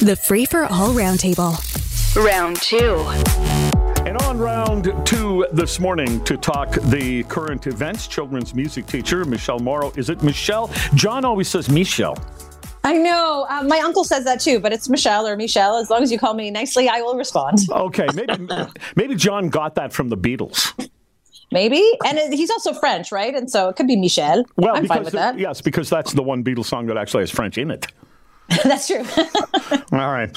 The Free for All Roundtable. Round two. And on round two this morning to talk the current events, children's music teacher Michelle Morrow. Is it Michelle? John always says Michelle. I know. My uncle says that too, but it's Michelle or Michelle. As long as you call me nicely, I will respond. Okay. Maybe John got that from the Beatles. Maybe. And he's also French, right? And so it could be Michelle. Well, I'm fine with that. Yes, because that's the one Beatles song that actually has French in it. That's true. All right.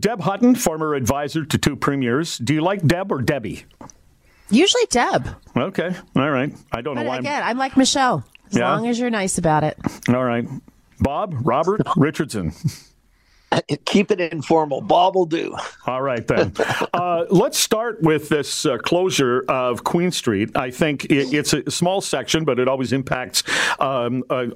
Deb Hutton, former advisor to two premiers. Do you like Deb or Debbie? Usually Deb. Okay. All right. I don't know why. Again, I'm like Michelle, as long as you're nice about it. All right. Bob, Robert, Richardson. Keep it informal. Bob will do. All right, then. Let's start with this closure of Queen Street. I think it's a small section, but it always impacts a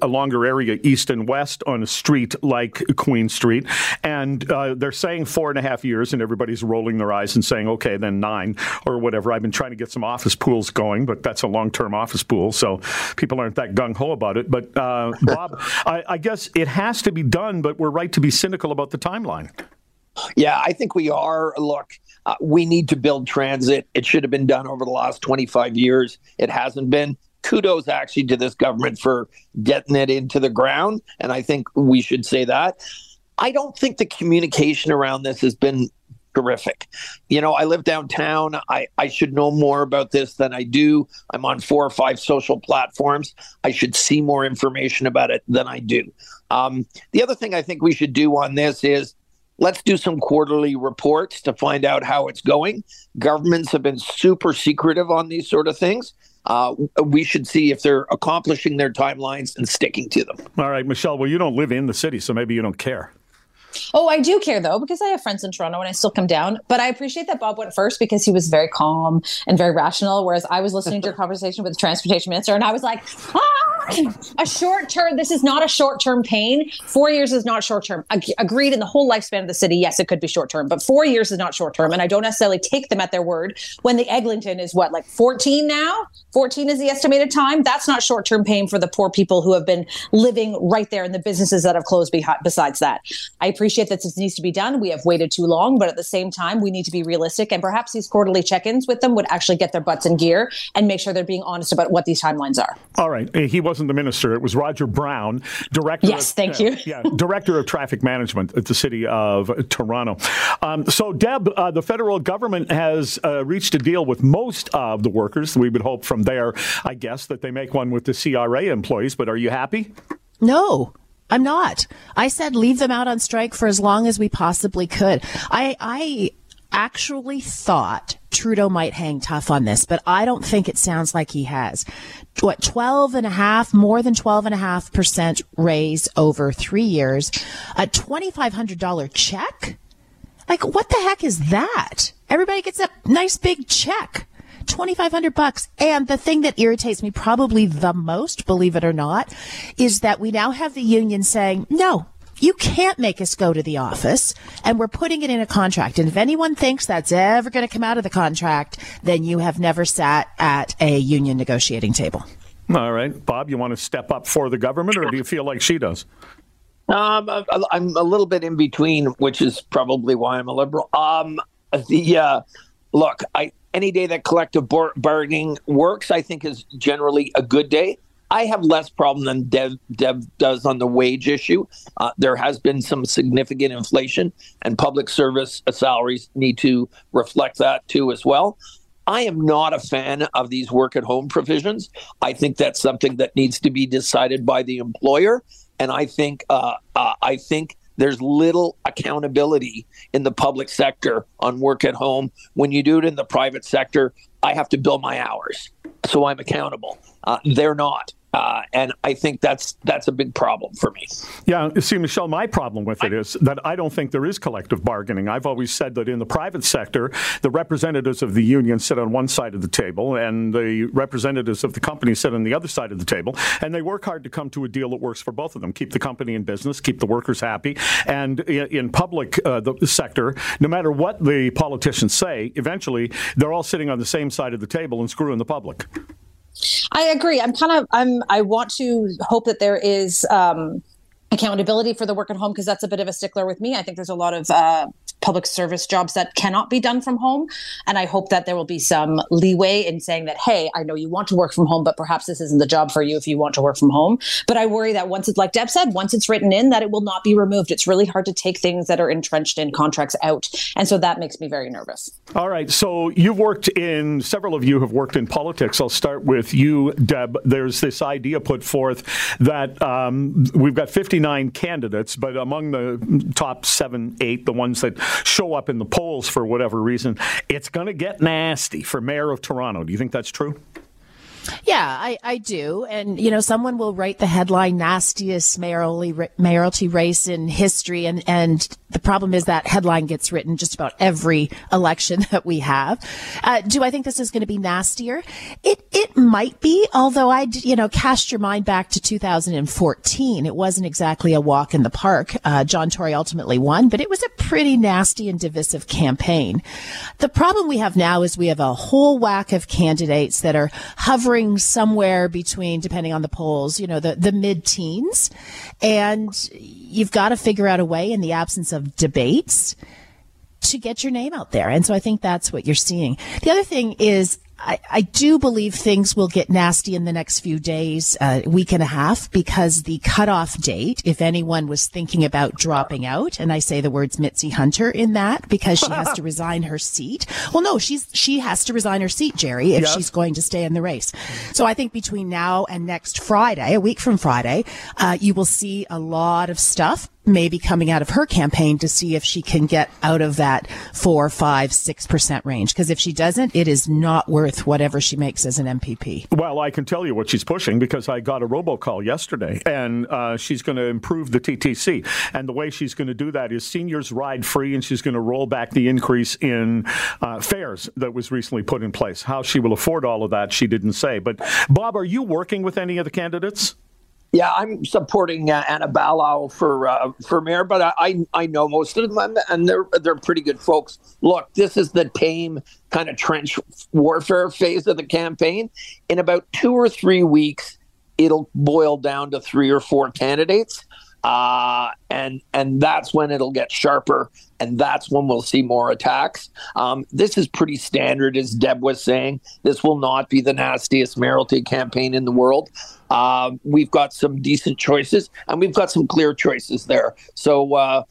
longer area east and west on a street like Queen Street. And they're saying 4.5 years, and everybody's rolling their eyes and saying, okay, then 9 or whatever. I've been trying to get some office pools going, but that's a long-term office pool, so people aren't that gung-ho about it. But, Bob, I guess it has to be done, but we're right to be cynical about the timeline. Yeah, I think we are. Look, we need to build transit. It should have been done over the last 25 years. It hasn't been. Kudos actually to this government for getting it into the ground. And I think we should say that. I don't think the communication around this has been terrific. You know, I live downtown. I should know more about this than I do. I'm on 4 or 5 social platforms. I should see more information about it than I do. The other thing I think we should do on this is let's do some quarterly reports to find out how it's going. Governments have been super secretive on these sort of things. We should see if they're accomplishing their timelines and sticking to them. All right, Michelle, well, you don't live in the city, so maybe you don't care. Oh, I do care, though, because I have friends in Toronto and I still come down. But I appreciate that Bob went first because he was very calm and very rational, whereas I was listening to your conversation with the transportation minister and I was like, a short-term, this is not a short-term pain. 4 years is not short-term. Agreed in the whole lifespan of the city, yes, it could be short-term, but 4 years is not short-term, and I don't necessarily take them at their word when the Eglinton is what, like 14 now? 14 is the estimated time? That's not short-term pain for the poor people who have been living right there and the businesses that have closed besides that. I appreciate that this needs to be done. We have waited too long, but at the same time, we need to be realistic, and perhaps these quarterly check-ins with them would actually get their butts in gear and make sure they're being honest about what these timelines are. All right. He wasn't the minister. It was Roger Brown, director. Yes, thank you. Director of Traffic Management at the City of Toronto. So, Deb, the federal government has reached a deal with most of the workers. We would hope from there, I guess, that they make one with the CRA employees. But are you happy? No. I'm not. I said leave them out on strike for as long as we possibly could. I actually thought Trudeau might hang tough on this, but I don't think it sounds like he has. What, 12.5% raise over 3 years, a $2,500 check? Like, what the heck is that? Everybody gets a nice big check. $2,500. And the thing that irritates me probably the most, believe it or not, is that we now have the union saying, no, you can't make us go to the office, and we're putting it in a contract. And if anyone thinks that's ever going to come out of the contract, then you have never sat at a union negotiating table. All right. Bob, you want to step up for the government, or do you feel like she does? I'm a little bit in between, which is probably why I'm a liberal. Look, any day that collective bargaining works, I think, is generally a good day. I have less problem than Deb does on the wage issue. There has been some significant inflation, and public service salaries need to reflect that too as well. I am not a fan of these work-at-home provisions. I think that's something that needs to be decided by the employer, and I think there's little accountability in the public sector on work at home. When you do it in the private sector, I have to bill my hours, so I'm accountable. They're not. And I think that's a big problem for me. Yeah, see, Michelle, my problem with it is that I don't think there is collective bargaining. I've always said that in the private sector, the representatives of the union sit on one side of the table and the representatives of the company sit on the other side of the table, and they work hard to come to a deal that works for both of them. Keep the company in business, keep the workers happy, and in public the sector, no matter what the politicians say, eventually they're all sitting on the same side of the table and screwing the public. I agree. I want to hope that there is accountability for the work at home, because that's a bit of a stickler with me. I think there's a lot of public service jobs that cannot be done from home. And I hope that there will be some leeway in saying that, hey, I know you want to work from home, but perhaps this isn't the job for you if you want to work from home. But I worry that once it's, like Deb said, once it's written in, that it will not be removed. It's really hard to take things that are entrenched in contracts out. And so that makes me very nervous. All right. So you've worked in, several of you have worked in politics. I'll start with you, Deb. There's this idea put forth that we've got 59 candidates, but among the top 7, 8, the ones that show up in the polls for whatever reason, it's going to get nasty for mayor of Toronto. Do you think that's true? Yeah, I do. And, you know, someone will write the headline, nastiest mayoralty race in history. And the problem is that headline gets written just about every election that we have. Do I think this is going to be nastier? It might be, although cast your mind back to 2014. It wasn't exactly a walk in the park. John Tory ultimately won, but it was a pretty nasty and divisive campaign. The problem we have now is we have a whole whack of candidates that are hovering somewhere between, depending on the polls, you know, the mid-teens. And you've got to figure out a way in the absence of debates to get your name out there. And so I think that's what you're seeing. The other thing is I do believe things will get nasty in the next few days, week and a half, because the cutoff date, if anyone was thinking about dropping out, and I say the words Mitzi Hunter in that because she has to resign her seat. Well, no, she has to resign her seat, Jerry, if she's going to stay in the race. So I think between now and next Friday, a week from Friday, you will see a lot of stuff maybe coming out of her campaign to see if she can get out of that 4%, 5%, 6% range. Because if she doesn't, it is not worth whatever she makes as an MPP. Well, I can tell you what she's pushing because I got a robocall yesterday, and she's going to improve the TTC. And the way she's going to do that is seniors ride free, and she's going to roll back the increase in fares that was recently put in place. How she will afford all of that, she didn't say. But Bob, are you working with any of the candidates? Yeah, I'm supporting Anna Ballow for mayor, but I know most of them, and they're pretty good folks. Look, this is the tame kind of trench warfare phase of the campaign. In about 2 or 3 weeks, it'll boil down to 3 or 4 candidates, and that's when it'll get sharper, and that's when we'll see more attacks. This is pretty standard, as Deb was saying. This will not be the nastiest mayoralty campaign in the world. We've got some decent choices, and we've got some clear choices there. So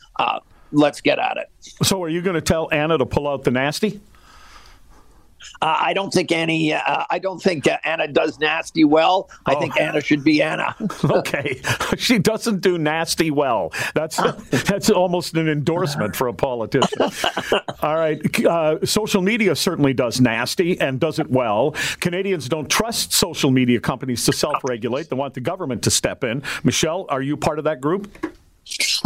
let's get at it. So are you going to tell Anna to pull out the nasty? I don't think Anna does nasty well. I think Anna should be Anna. Okay. She doesn't do nasty well. That's almost an endorsement for a politician. All right. Social media certainly does nasty and does it well. Canadians don't trust social media companies to self-regulate. They want the government to step in. Michelle, are you part of that group?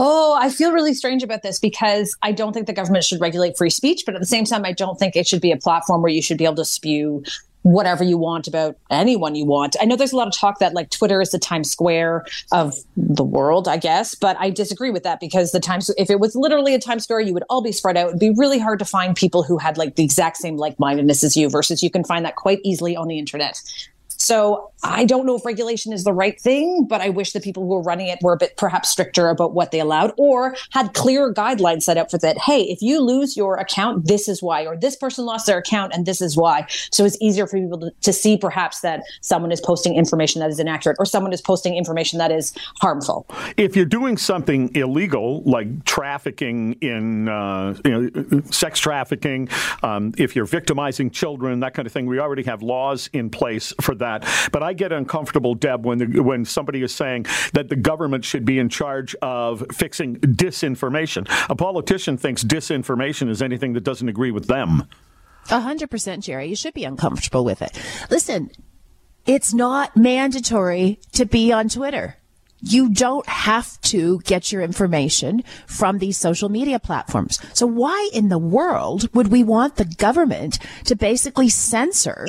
Oh, I feel really strange about this because I don't think the government should regulate free speech, but at the same time, I don't think it should be a platform where you should be able to spew whatever you want about anyone you want. I know there's a lot of talk that like Twitter is the Times Square of the world, I guess, but I disagree with that because if it was literally a Times Square, you would all be spread out. It'd be really hard to find people who had like the exact same like-mindedness as you versus you can find that quite easily on the internet. So I don't know if regulation is the right thing, but I wish the people who were running it were a bit perhaps stricter about what they allowed or had clear guidelines set up for that. Hey, if you lose your account, this is why, or this person lost their account and this is why. So it's easier for people to see perhaps that someone is posting information that is inaccurate or someone is posting information that is harmful. If you're doing something illegal, like trafficking in sex trafficking, if you're victimizing children, that kind of thing, we already have laws in place for that. But I get uncomfortable, Deb, when somebody is saying that the government should be in charge of fixing disinformation. A politician thinks disinformation is anything that doesn't agree with them. 100%, Jerry. You should be uncomfortable with it. Listen, it's not mandatory to be on Twitter. You don't have to get your information from these social media platforms. So why in the world would we want the government to basically censor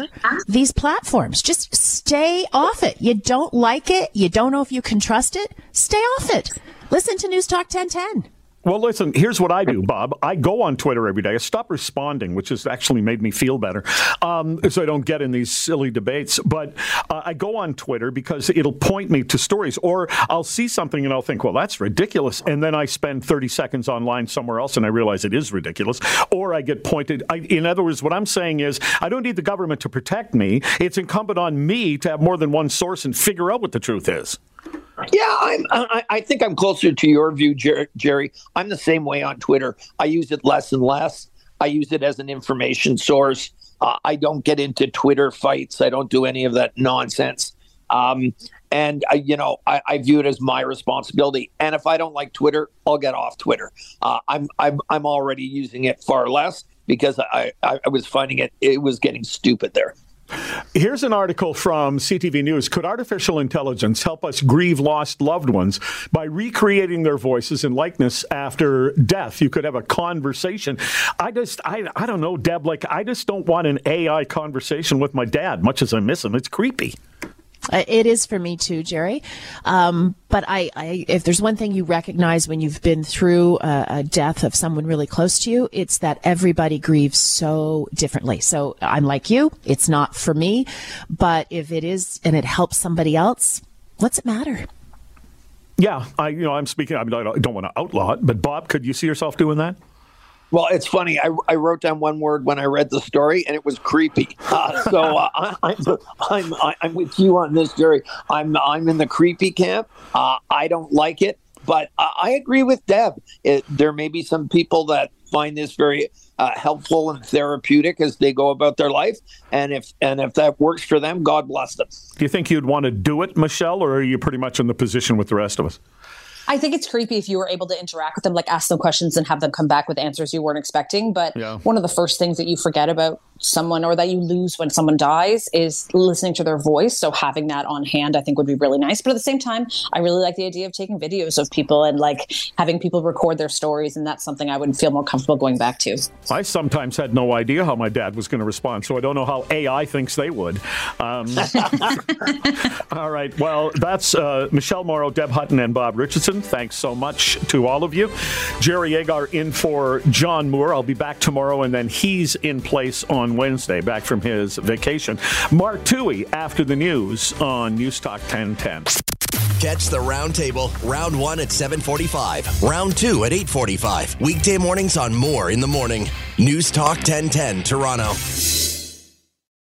these platforms? Just stay off it. You don't like it. You don't know if you can trust it. Stay off it. Listen to News Talk 1010. Well, listen, here's what I do, Bob. I go on Twitter every day. I stop responding, which has actually made me feel better, so I don't get in these silly debates. But I go on Twitter because it'll point me to stories, or I'll see something and I'll think, well, that's ridiculous. And then I spend 30 seconds online somewhere else and I realize it is ridiculous, or I get pointed. In other words, what I'm saying is I don't need the government to protect me. It's incumbent on me to have more than one source and figure out what the truth is. Yeah, I think I'm closer to your view, Jerry. I'm the same way on Twitter. I use it less and less. I use it as an information source. I don't get into Twitter fights. I don't do any of that nonsense. I view it as my responsibility. And if I don't like Twitter, I'll get off Twitter. I'm already using it far less because I was finding it was getting stupid there. Here's an article from CTV News. Could artificial intelligence help us grieve lost loved ones by recreating their voices and likeness after death? You could have a conversation. I don't know, Deb, I just don't want an AI conversation with my dad, much as I miss him. It's creepy. It is for me too, Jerry. But if there's one thing you recognize when you've been through a death of someone really close to you, it's that everybody grieves so differently. So I'm like you, it's not for me, but if it is and it helps somebody else, what's it matter? Yeah, I don't want to outlaw it, but Bob, could you see yourself doing that? Well, it's funny. I wrote down one word when I read the story, and it was creepy. I'm with you on this, Jerry. I'm in the creepy camp. I don't like it, but I agree with Deb. There may be some people that find this very helpful and therapeutic as they go about their life, and if that works for them, God bless them. Do you think you'd want to do it, Michelle, or are you pretty much in the position with the rest of us? I think it's creepy if you were able to interact with them, like ask them questions and have them come back with answers you weren't expecting. But one of the first things that you forget about someone or that you lose when someone dies is listening to their voice. So having that on hand, I think, would be really nice. But at the same time, I really like the idea of taking videos of people and having people record their stories. And that's something I would feel more comfortable going back to. I sometimes had no idea how my dad was going to respond. So I don't know how AI thinks they would. All right. Well, that's Michelle Morrow, Deb Hutton and Bob Richardson. Thanks so much to all of you. Jerry Agar in for John Moore. I'll be back tomorrow, and then he's in place on Wednesday, back from his vacation. Mark Tuohy after the news on News Talk 1010. Catch the Roundtable, Round 1 at 7:45, Round 2 at 8:45. Weekday mornings on Moore in the Morning. News Talk 1010, Toronto.